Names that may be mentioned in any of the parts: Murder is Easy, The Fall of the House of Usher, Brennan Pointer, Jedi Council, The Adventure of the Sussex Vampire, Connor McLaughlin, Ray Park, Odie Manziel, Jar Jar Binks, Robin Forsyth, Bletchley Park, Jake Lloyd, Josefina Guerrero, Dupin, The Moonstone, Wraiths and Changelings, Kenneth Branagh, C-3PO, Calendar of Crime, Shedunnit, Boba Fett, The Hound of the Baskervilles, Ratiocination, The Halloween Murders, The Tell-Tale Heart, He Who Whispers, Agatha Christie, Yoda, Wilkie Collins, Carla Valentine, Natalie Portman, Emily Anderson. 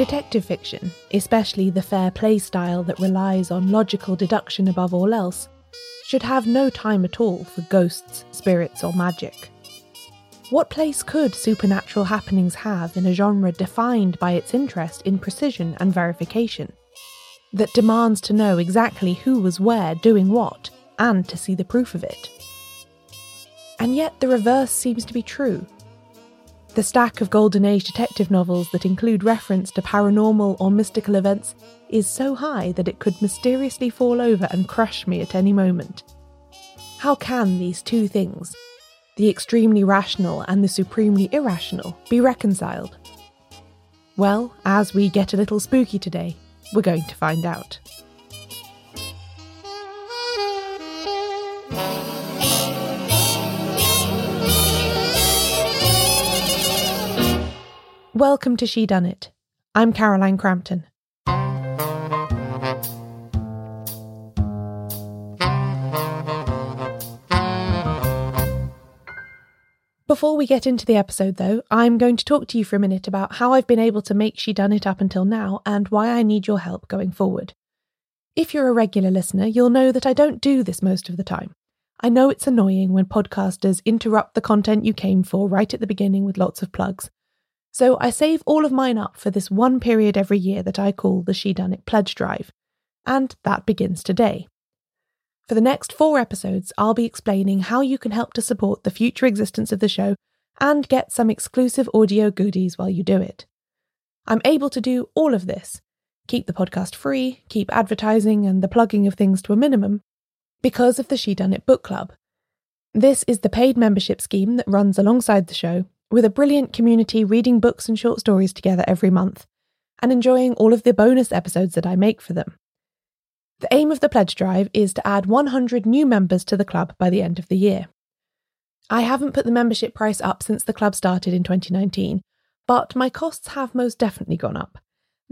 Detective fiction, especially the fair play style that relies on logical deduction above all else, should have no time at all for ghosts, spirits, or magic. What place could supernatural happenings have in a genre defined by its interest in precision and verification, that demands to know exactly who was where doing what, and to see the proof of it? And yet the reverse seems to be true. The stack of Golden Age detective novels that include reference to paranormal or mystical events is so high that it could mysteriously fall over and crush me at any moment. How can these two things, the extremely rational and the supremely irrational, be reconciled? Well, as we get a little spooky today, we're going to find out. Welcome to Shedunnit. I'm Caroline Crampton. Before we get into the episode though, I'm going to talk to you for a minute about how I've been able to make Shedunnit up until now and why I need your help going forward. If you're a regular listener, you'll know that I don't do this most of the time. I know it's annoying when podcasters interrupt the content you came for right at the beginning with lots of plugs. So I save all of mine up for this one period every year that I call the Shedunnit Pledge Drive, and that begins today. For the next 4 episodes, I'll be explaining how you can help to support the future existence of the show and get some exclusive audio goodies while you do it. I'm able to do all of this, keep the podcast free, keep advertising and the plugging of things to a minimum, because of the Shedunnit Book Club. This is the paid membership scheme that runs alongside the show, with a brilliant community reading books and short stories together every month, and enjoying all of the bonus episodes that I make for them. The aim of the pledge drive is to add 100 new members to the club by the end of the year. I haven't put the membership price up since the club started in 2019, but my costs have most definitely gone up.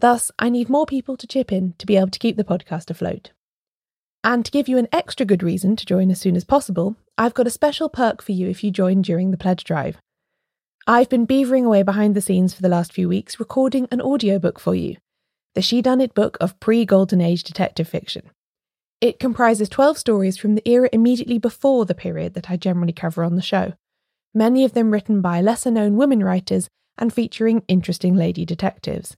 Thus, I need more people to chip in to be able to keep the podcast afloat. And to give you an extra good reason to join as soon as possible, I've got a special perk for you if you join during the pledge drive. I've been beavering away behind the scenes for the last few weeks recording an audiobook for you, the Shedunnit book of pre-Golden Age detective fiction. It comprises 12 stories from the era immediately before the period that I generally cover on the show, many of them written by lesser-known women writers and featuring interesting lady detectives.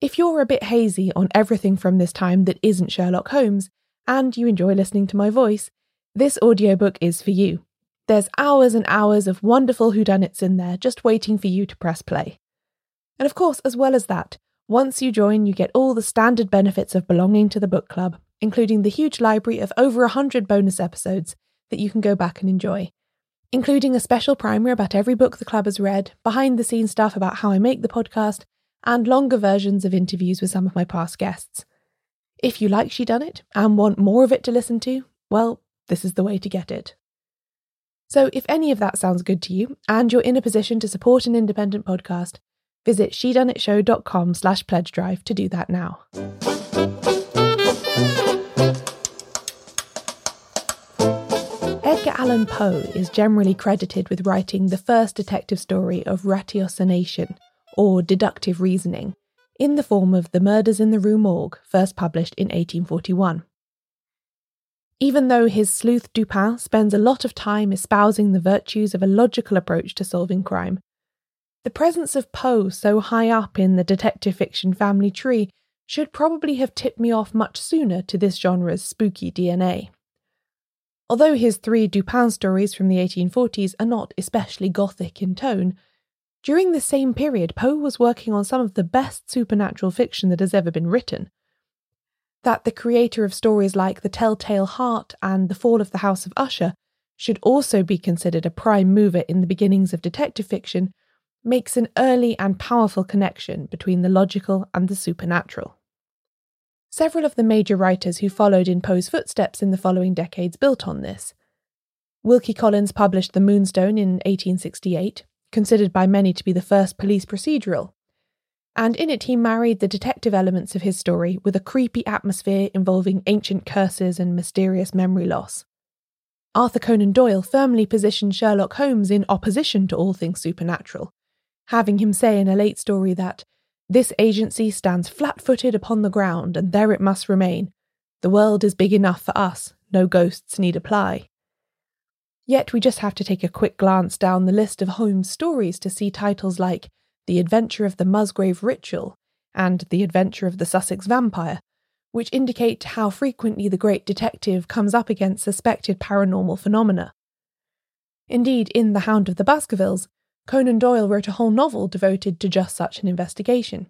If you're a bit hazy on everything from this time that isn't Sherlock Holmes, and you enjoy listening to my voice, this audiobook is for you. There's hours and hours of wonderful whodunits in there just waiting for you to press play. And of course, as well as that, once you join, you get all the standard benefits of belonging to the book club, including the huge library of over 100 bonus episodes that you can go back and enjoy, including a special primer about every book the club has read, behind-the-scenes stuff about how I make the podcast, and longer versions of interviews with some of my past guests. If you like Shedunnit and want more of it to listen to, well, this is the way to get it. So if any of that sounds good to you, and you're in a position to support an independent podcast, visit shedunnitshow.com/pledge drive to do that now. Edgar Allan Poe is generally credited with writing the first detective story of ratiocination, or deductive reasoning, in the form of The Murders in the Rue Morgue, first published in 1841. Even though his sleuth Dupin spends a lot of time espousing the virtues of a logical approach to solving crime, the presence of Poe so high up in the detective fiction family tree should probably have tipped me off much sooner to this genre's spooky DNA. Although his 3 Dupin stories from the 1840s are not especially gothic in tone, during the same period Poe was working on some of the best supernatural fiction that has ever been written. That the creator of stories like The Tell-Tale Heart and The Fall of the House of Usher should also be considered a prime mover in the beginnings of detective fiction makes an early and powerful connection between the logical and the supernatural. Several of the major writers who followed in Poe's footsteps in the following decades built on this. Wilkie Collins published The Moonstone in 1868, considered by many to be the first police procedural, and in it he married the detective elements of his story with a creepy atmosphere involving ancient curses and mysterious memory loss. Arthur Conan Doyle firmly positioned Sherlock Holmes in opposition to all things supernatural, having him say in a late story that This agency stands flat-footed upon the ground, and there it must remain. The world is big enough for us, no ghosts need apply. Yet we just have to take a quick glance down the list of Holmes' stories to see titles like The Adventure of the Musgrave Ritual and The Adventure of the Sussex Vampire, which indicate how frequently the great detective comes up against suspected paranormal phenomena. Indeed, in The Hound of the Baskervilles, Conan Doyle wrote a whole novel devoted to just such an investigation.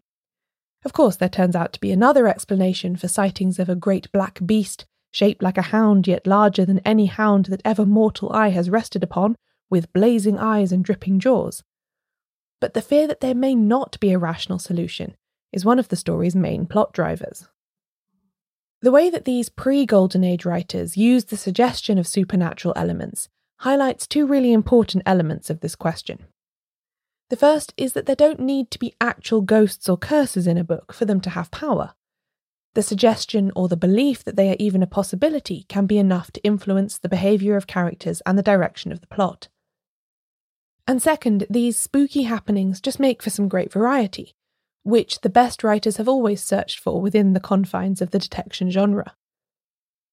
Of course, there turns out to be another explanation for sightings of a great black beast, shaped like a hound yet larger than any hound that ever mortal eye has rested upon, with blazing eyes and dripping jaws. But the fear that there may not be a rational solution is one of the story's main plot drivers. The way that these pre-Golden Age writers used the suggestion of supernatural elements highlights two really important elements of this question. The first is that there don't need to be actual ghosts or curses in a book for them to have power. The suggestion or the belief that they are even a possibility can be enough to influence the behaviour of characters and the direction of the plot. And second, these spooky happenings just make for some great variety, which the best writers have always searched for within the confines of the detection genre.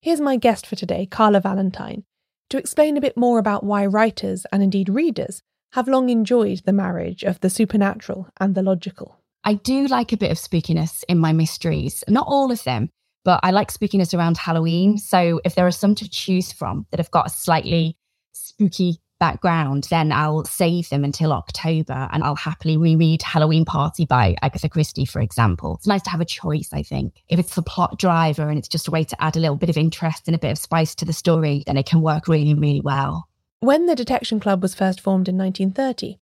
Here's my guest for today, Carla Valentine, to explain a bit more about why writers, and indeed readers, have long enjoyed the marriage of the supernatural and the logical. I do like a bit of spookiness in my mysteries. Not all of them, but I like spookiness around Halloween. So if there are some to choose from that have got a slightly spooky background, then I'll save them until October and I'll happily reread Halloween Party by Agatha Christie, for example. It's nice to have a choice, I think. If it's a plot driver and it's just a way to add a little bit of interest and a bit of spice to the story, then it can work really, really well. When the Detection Club was first formed in 1930,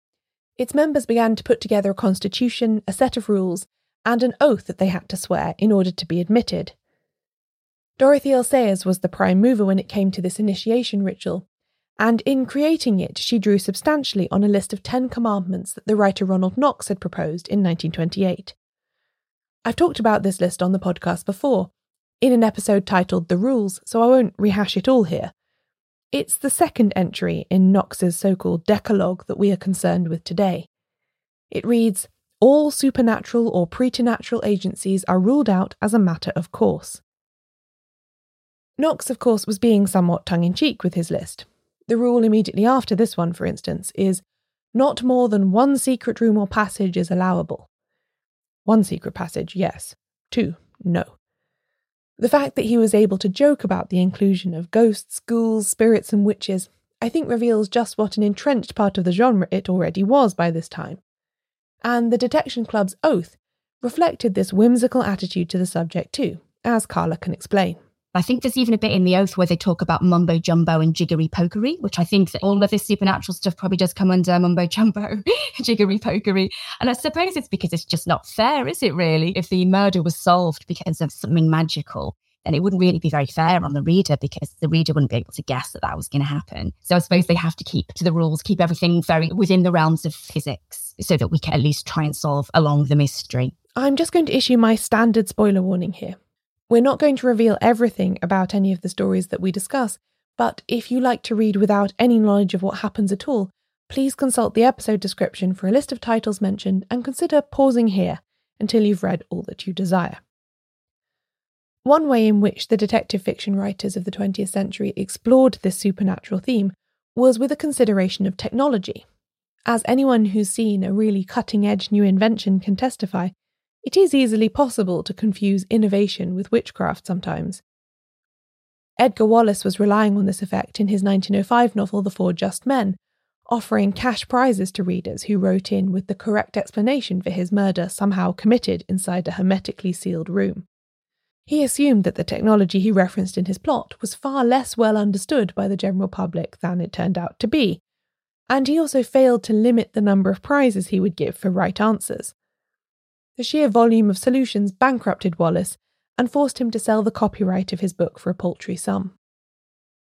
its members began to put together a constitution, a set of rules, and an oath that they had to swear in order to be admitted. Dorothy L. Sayers was the prime mover when it came to this initiation ritual, and in creating it, she drew substantially on a list of 10 commandments that the writer Ronald Knox had proposed in 1928. I've talked about this list on the podcast before, in an episode titled The Rules, so I won't rehash it all here. It's the second entry in Knox's so-called Decalogue that we are concerned with today. It reads, "All supernatural or preternatural agencies are ruled out as a matter of course." Knox, of course, was being somewhat tongue-in-cheek with his list. The rule immediately after this one, for instance, is, "Not more than one secret room or passage is allowable." One secret passage, yes. Two, no. The fact that he was able to joke about the inclusion of ghosts, ghouls, spirits and witches, I think reveals just what an entrenched part of the genre it already was by this time. And the Detection Club's oath reflected this whimsical attitude to the subject too, as Carla can explain. I think there's even a bit in the oath where they talk about mumbo-jumbo and jiggery-pokery, which I think that all of this supernatural stuff probably does come under mumbo-jumbo, jiggery-pokery. And I suppose it's because it's just not fair, is it really? If the murder was solved because of something magical, then it wouldn't really be very fair on the reader because the reader wouldn't be able to guess that that was going to happen. So I suppose they have to keep to the rules, keep everything very within the realms of physics so that we can at least try and solve along the mystery. I'm just going to issue my standard spoiler warning here. We're not going to reveal everything about any of the stories that we discuss, but if you like to read without any knowledge of what happens at all, please consult the episode description for a list of titles mentioned and consider pausing here until you've read all that you desire. One way in which the detective fiction writers of the 20th century explored this supernatural theme was with a consideration of technology. As anyone who's seen a really cutting-edge new invention can testify, it is easily possible to confuse innovation with witchcraft sometimes. Edgar Wallace was relying on this effect in his 1905 novel The Four Just Men, offering cash prizes to readers who wrote in with the correct explanation for his murder somehow committed inside a hermetically sealed room. He assumed that the technology he referenced in his plot was far less well understood by the general public than it turned out to be, and he also failed to limit the number of prizes he would give for right answers. The sheer volume of solutions bankrupted Wallace and forced him to sell the copyright of his book for a paltry sum.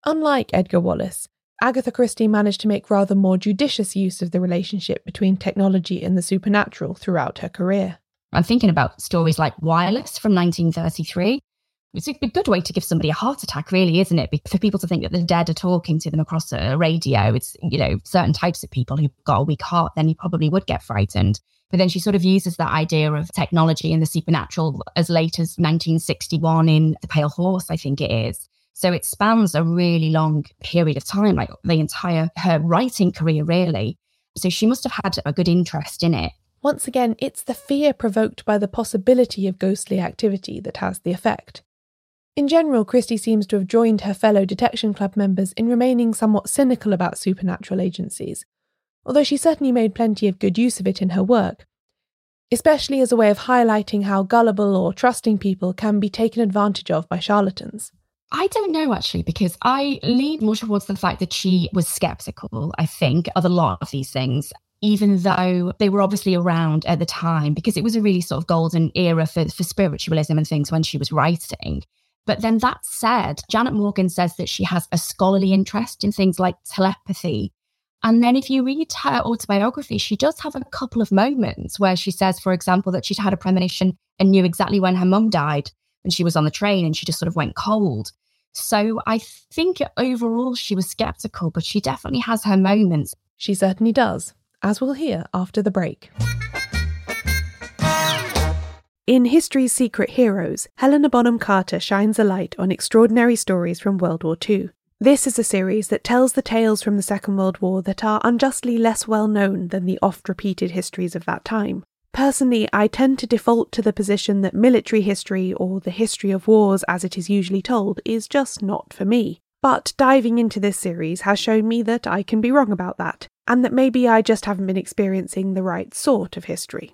Unlike Edgar Wallace, Agatha Christie managed to make rather more judicious use of the relationship between technology and the supernatural throughout her career. I'm thinking about stories like Wireless from 1933, It's a good way to give somebody a heart attack, really, isn't it? For people to think that the dead are talking to them across a radio. It's, you know, certain types of people who've got a weak heart, then you probably would get frightened. But then she sort of uses that idea of technology and the supernatural as late as 1961 in The Pale Horse, I think it is. So it spans a really long period of time, like the entire her writing career, really. So she must have had a good interest in it. Once again, it's the fear provoked by the possibility of ghostly activity that has the effect. In general, Christie seems to have joined her fellow Detection Club members in remaining somewhat cynical about supernatural agencies, although she certainly made plenty of good use of it in her work, especially as a way of highlighting how gullible or trusting people can be taken advantage of by charlatans. I don't know, actually, because I lean more towards the fact that she was sceptical, I think, of a lot of these things, even though they were obviously around at the time, because it was a really sort of golden era for spiritualism and things when she was writing. But then that said, Janet Morgan says that she has a scholarly interest in things like telepathy. And then if you read her autobiography, she does have a couple of moments where she says, for example, that she'd had a premonition and knew exactly when her mum died when she was on the train and she just sort of went cold. So I think overall she was sceptical, but she definitely has her moments. She certainly does, as we'll hear after the break. In History's Secret Heroes, Helena Bonham Carter shines a light on extraordinary stories from World War II. This is a series that tells the tales from the Second World War that are unjustly less well known than the oft-repeated histories of that time. Personally, I tend to default to the position that military history, or the history of wars as it is usually told, is just not for me. But diving into this series has shown me that I can be wrong about that, and that maybe I just haven't been experiencing the right sort of history.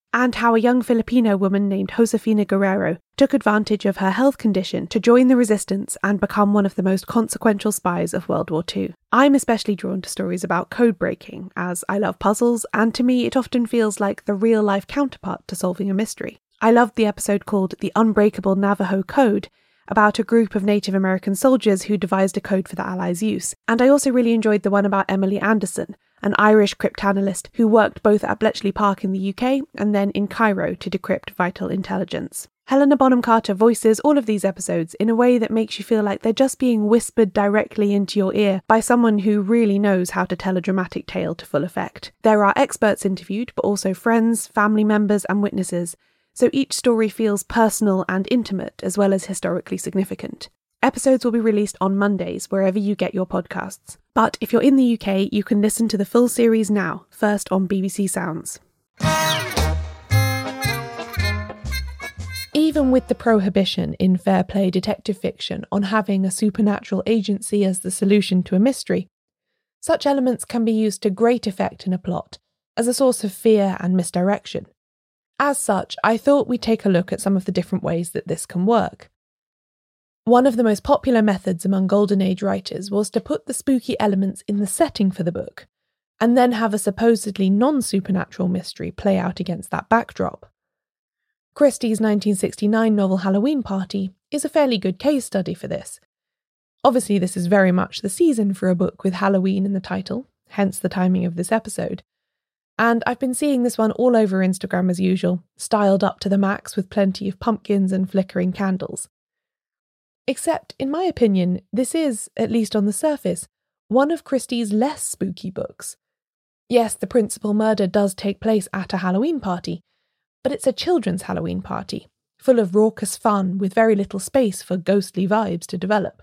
and how a young Filipino woman named Josefina Guerrero took advantage of her health condition to join the resistance and become one of the most consequential spies of World War II. I'm especially drawn to stories about code breaking, as I love puzzles, and to me it often feels like the real-life counterpart to solving a mystery. I loved the episode called The Unbreakable Navajo Code, about a group of Native American soldiers who devised a code for the Allies' use, and I also really enjoyed the one about Emily Anderson, an Irish cryptanalyst who worked both at Bletchley Park in the UK and then in Cairo to decrypt vital intelligence. Helena Bonham Carter voices all of these episodes in a way that makes you feel like they're just being whispered directly into your ear by someone who really knows how to tell a dramatic tale to full effect. There are experts interviewed, but also friends, family members, and witnesses, so each story feels personal and intimate as well as historically significant. Episodes will be released on Mondays, wherever you get your podcasts. But if you're in the UK, you can listen to the full series now, first on BBC Sounds. Even with the prohibition in fair play detective fiction on having a supernatural agency as the solution to a mystery, such elements can be used to great effect in a plot, as a source of fear and misdirection. As such, I thought we'd take a look at some of the different ways that this can work. One of the most popular methods among Golden Age writers was to put the spooky elements in the setting for the book, and then have a supposedly non-supernatural mystery play out against that backdrop. Christie's 1969 novel Halloween Party is a fairly good case study for this. Obviously, this is very much the season for a book with Halloween in the title, hence the timing of this episode. And I've been seeing this one all over Instagram as usual, styled up to the max with plenty of pumpkins and flickering candles. Except, in my opinion, this is, at least on the surface, one of Christie's less spooky books. Yes, the principal murder does take place at a Halloween party, but it's a children's Halloween party, full of raucous fun with very little space for ghostly vibes to develop.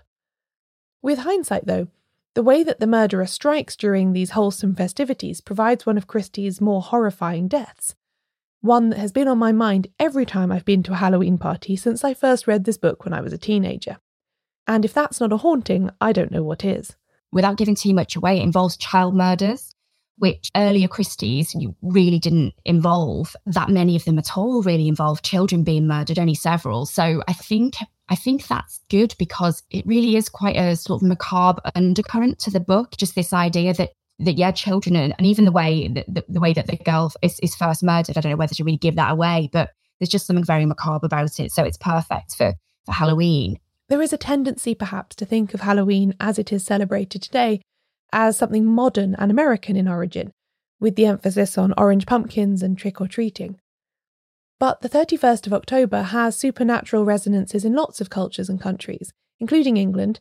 With hindsight, though, the way that the murderer strikes during these wholesome festivities provides one of Christie's more horrifying deaths, one that has been on my mind every time I've been to a Halloween party since I first read this book when I was a teenager. And if that's not a haunting, I don't know what is. Without giving too much away, it involves child murders, which earlier Christie's really didn't involve that many of them at all, really involved children being murdered, only several. So I think I think that's good because it really is quite a sort of macabre undercurrent to the book. Just this idea that children and even the way that the girl is first murdered. I don't know whether to really give that away, but there's just something very macabre about it. So it's perfect for Halloween. There is a tendency perhaps to think of Halloween as it is celebrated today as something modern and American in origin, with the emphasis on orange pumpkins and trick-or-treating. But the 31st of October has supernatural resonances in lots of cultures and countries, including England,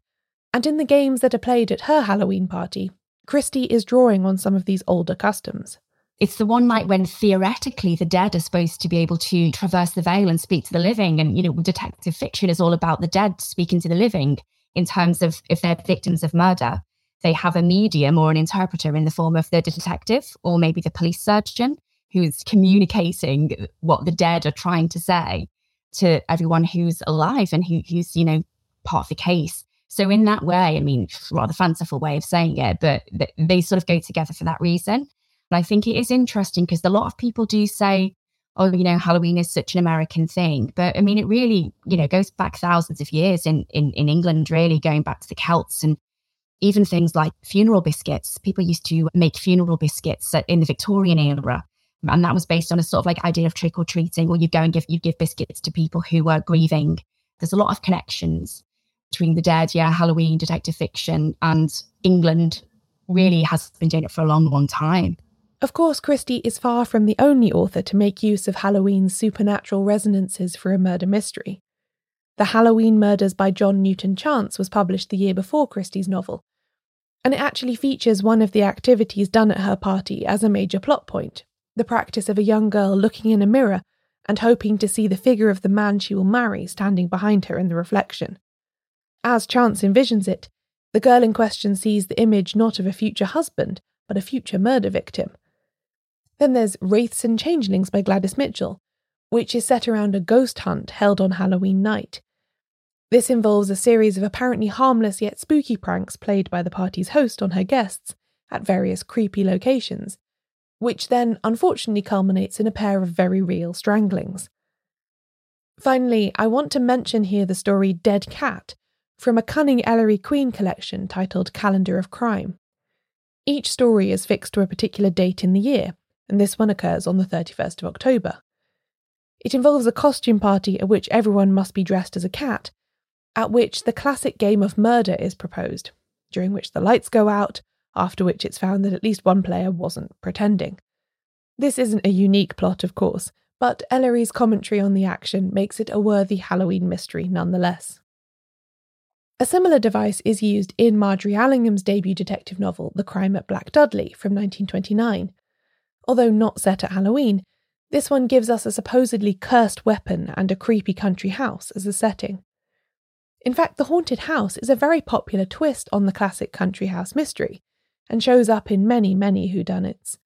and in the games that are played at her Halloween party, Christie is drawing on some of these older customs. It's the one night when theoretically the dead are supposed to be able to traverse the veil and speak to the living. And, you know, detective fiction is all about the dead speaking to the living in terms of if they're victims of murder. They have a medium or an interpreter in the form of the detective or maybe the police surgeon who's communicating what the dead are trying to say to everyone who's alive and who's, you know, part of the case. So in that way, I mean, rather fanciful way of saying it, but they sort of go together for that reason. And I think it is interesting because a lot of people do say, oh, you know, Halloween is such an American thing. But I mean, it really, you know, goes back thousands of years in England, really going back to the Celts and even things like funeral biscuits. People used to make funeral biscuits in the Victorian era. And that was based on a sort of like idea of trick or treating, or you'd give biscuits to people who were grieving. There's a lot of connections between the dead, Halloween, detective fiction, and England really has been doing it for a long, long time. Of course, Christie is far from the only author to make use of Halloween's supernatural resonances for a murder mystery. The Halloween Murders by John Newton Chance was published the year before Christie's novel, and it actually features one of the activities done at her party as a major plot point, the practice of a young girl looking in a mirror and hoping to see the figure of the man she will marry standing behind her in the reflection. As Chance envisions it, the girl in question sees the image not of a future husband, but a future murder victim. Then there's Wraiths and Changelings by Gladys Mitchell, which is set around a ghost hunt held on Halloween night. This involves a series of apparently harmless yet spooky pranks played by the party's host on her guests at various creepy locations, which then unfortunately culminates in a pair of very real stranglings. Finally, I want to mention here the story Dead Cat from a cunning Ellery Queen collection titled Calendar of Crime. Each story is fixed to a particular date in the year, and this one occurs on the 31st of October. It involves a costume party at which everyone must be dressed as a cat, at which the classic game of murder is proposed, during which the lights go out, after which it's found that at least one player wasn't pretending. This isn't a unique plot, of course, but Ellery's commentary on the action makes it a worthy Halloween mystery nonetheless. A similar device is used in Marjorie Allingham's debut detective novel, The Crime at Black Dudley, from 1929. Although not set at Halloween, this one gives us a supposedly cursed weapon and a creepy country house as a setting. In fact, the haunted house is a very popular twist on the classic country house mystery, and shows up in many, many whodunits.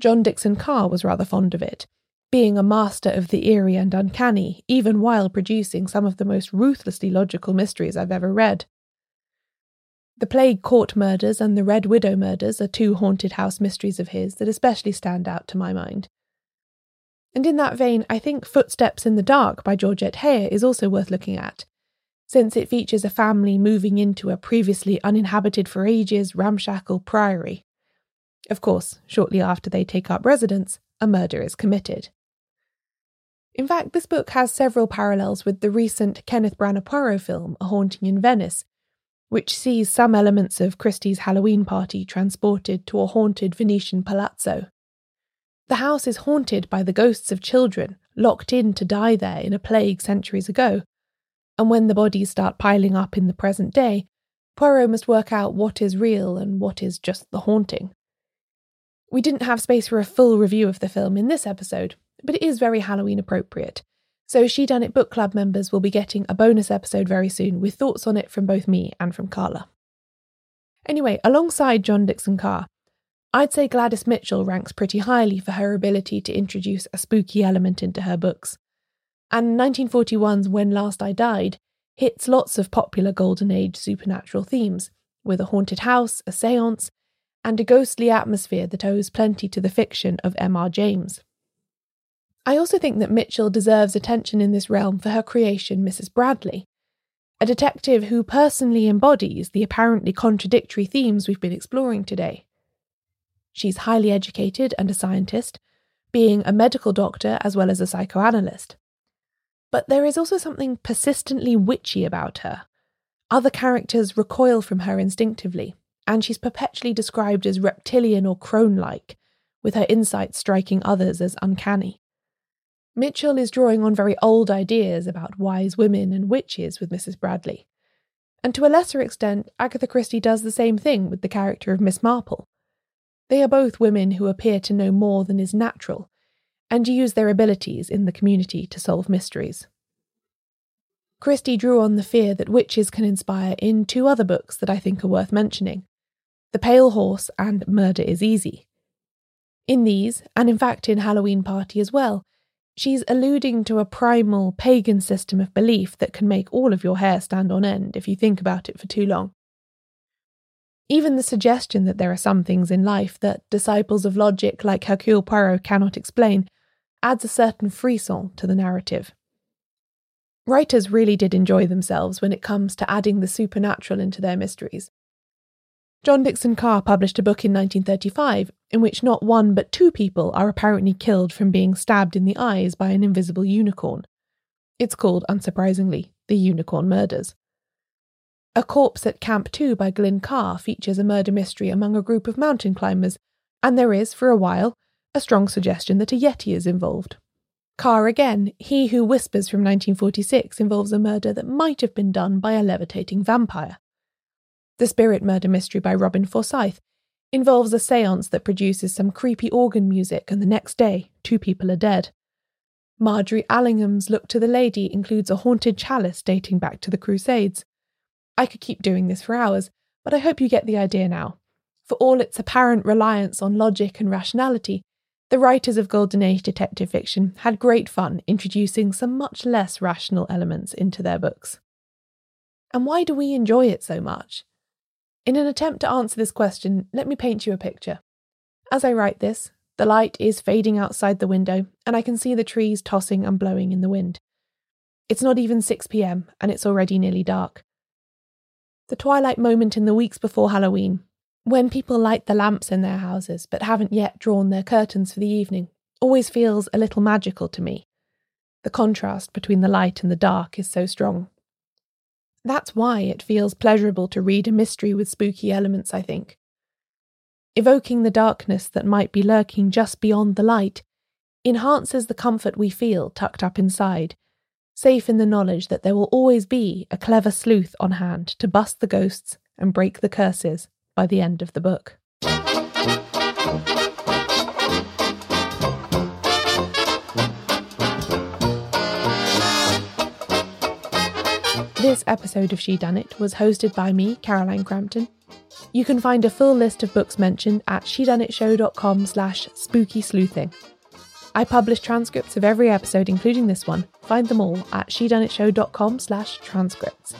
John Dickson Carr was rather fond of it, being a master of the eerie and uncanny, even while producing some of the most ruthlessly logical mysteries I've ever read. The Plague Court Murders and the Red Widow Murders are two haunted house mysteries of his that especially stand out to my mind. And in that vein, I think Footsteps in the Dark by Georgette Heyer is also worth looking at, since it features a family moving into a previously uninhabited for ages ramshackle priory. Of course, shortly after they take up residence, a murder is committed. In fact, this book has several parallels with the recent Kenneth Branagh Poirot film, A Haunting in Venice, which sees some elements of Christie's Halloween party transported to a haunted Venetian palazzo. The house is haunted by the ghosts of children locked in to die there in a plague centuries ago, and when the bodies start piling up in the present day, Poirot must work out what is real and what is just the haunting. We didn't have space for a full review of the film in this episode, but it is very Halloween appropriate, so Shedunnit Book Club members will be getting a bonus episode very soon with thoughts on it from both me and from Carla. Anyway, alongside John Dickson Carr, I'd say Gladys Mitchell ranks pretty highly for her ability to introduce a spooky element into her books. And 1941's When Last I Died hits lots of popular Golden Age supernatural themes, with a haunted house, a séance, and a ghostly atmosphere that owes plenty to the fiction of M.R. James. I also think that Mitchell deserves attention in this realm for her creation Mrs. Bradley, a detective who personally embodies the apparently contradictory themes we've been exploring today. She's highly educated and a scientist, being a medical doctor as well as a psychoanalyst. But there is also something persistently witchy about her. Other characters recoil from her instinctively, and she's perpetually described as reptilian or crone-like, with her insights striking others as uncanny. Mitchell is drawing on very old ideas about wise women and witches with Mrs. Bradley. And to a lesser extent, Agatha Christie does the same thing with the character of Miss Marple. They are both women who appear to know more than is natural, and use their abilities in the community to solve mysteries. Christie drew on the fear that witches can inspire in two other books that I think are worth mentioning, The Pale Horse and Murder is Easy. In these, and in fact in Halloween Party as well, she's alluding to a primal pagan system of belief that can make all of your hair stand on end if you think about it for too long. Even the suggestion that there are some things in life that disciples of logic like Hercule Poirot cannot explain adds a certain frisson to the narrative. Writers really did enjoy themselves when it comes to adding the supernatural into their mysteries. John Dickson Carr published a book in 1935 in which not one but two people are apparently killed from being stabbed in the eyes by an invisible unicorn. It's called, unsurprisingly, The Unicorn Murders. A Corpse at Camp 2 by Glyn Carr features a murder mystery among a group of mountain climbers, and there is, for a while, a strong suggestion that a yeti is involved. Carr again, He Who Whispers from 1946 involves a murder that might have been done by a levitating vampire. The Spirit Murder Mystery by Robin Forsyth involves a seance that produces some creepy organ music and the next day, two people are dead. Marjorie Allingham's Look to the Lady includes a haunted chalice dating back to the Crusades. I could keep doing this for hours, but I hope you get the idea now. For all its apparent reliance on logic and rationality, the writers of Golden Age detective fiction had great fun introducing some much less rational elements into their books. And why do we enjoy it so much? In an attempt to answer this question, let me paint you a picture. As I write this, the light is fading outside the window, and I can see the trees tossing and blowing in the wind. It's not even 6 p.m, and it's already nearly dark. The twilight moment in the weeks before Halloween, when people light the lamps in their houses but haven't yet drawn their curtains for the evening, always feels a little magical to me. The contrast between the light and the dark is so strong. That's why it feels pleasurable to read a mystery with spooky elements, I think. Evoking the darkness that might be lurking just beyond the light enhances the comfort we feel tucked up inside, safe in the knowledge that there will always be a clever sleuth on hand to bust the ghosts and break the curses by the end of the book. This episode of Shedunnit was hosted by me, Caroline Crampton. You can find a full list of books mentioned at shedunnitshow.com/spooky sleuthing. I publish transcripts of every episode, including this one. Find them all at shedunnitshow.com/transcripts.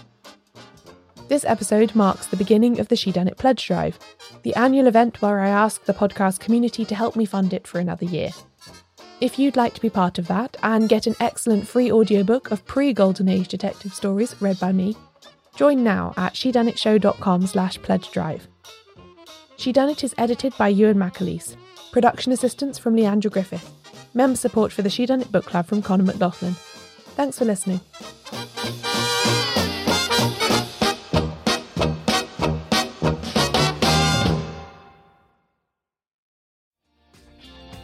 This episode marks the beginning of the Shedunnit Pledge Drive, the annual event where I ask the podcast community to help me fund it for another year. If you'd like to be part of that and get an excellent free audiobook of pre-Golden Age detective stories read by me, join now at shedunnitshow.com/pledge drive. Shedunnit is edited by Ewan McAleese, production assistance from Leandra Griffith, member support for the Shedunnit Book Club from Connor McLaughlin. Thanks for listening.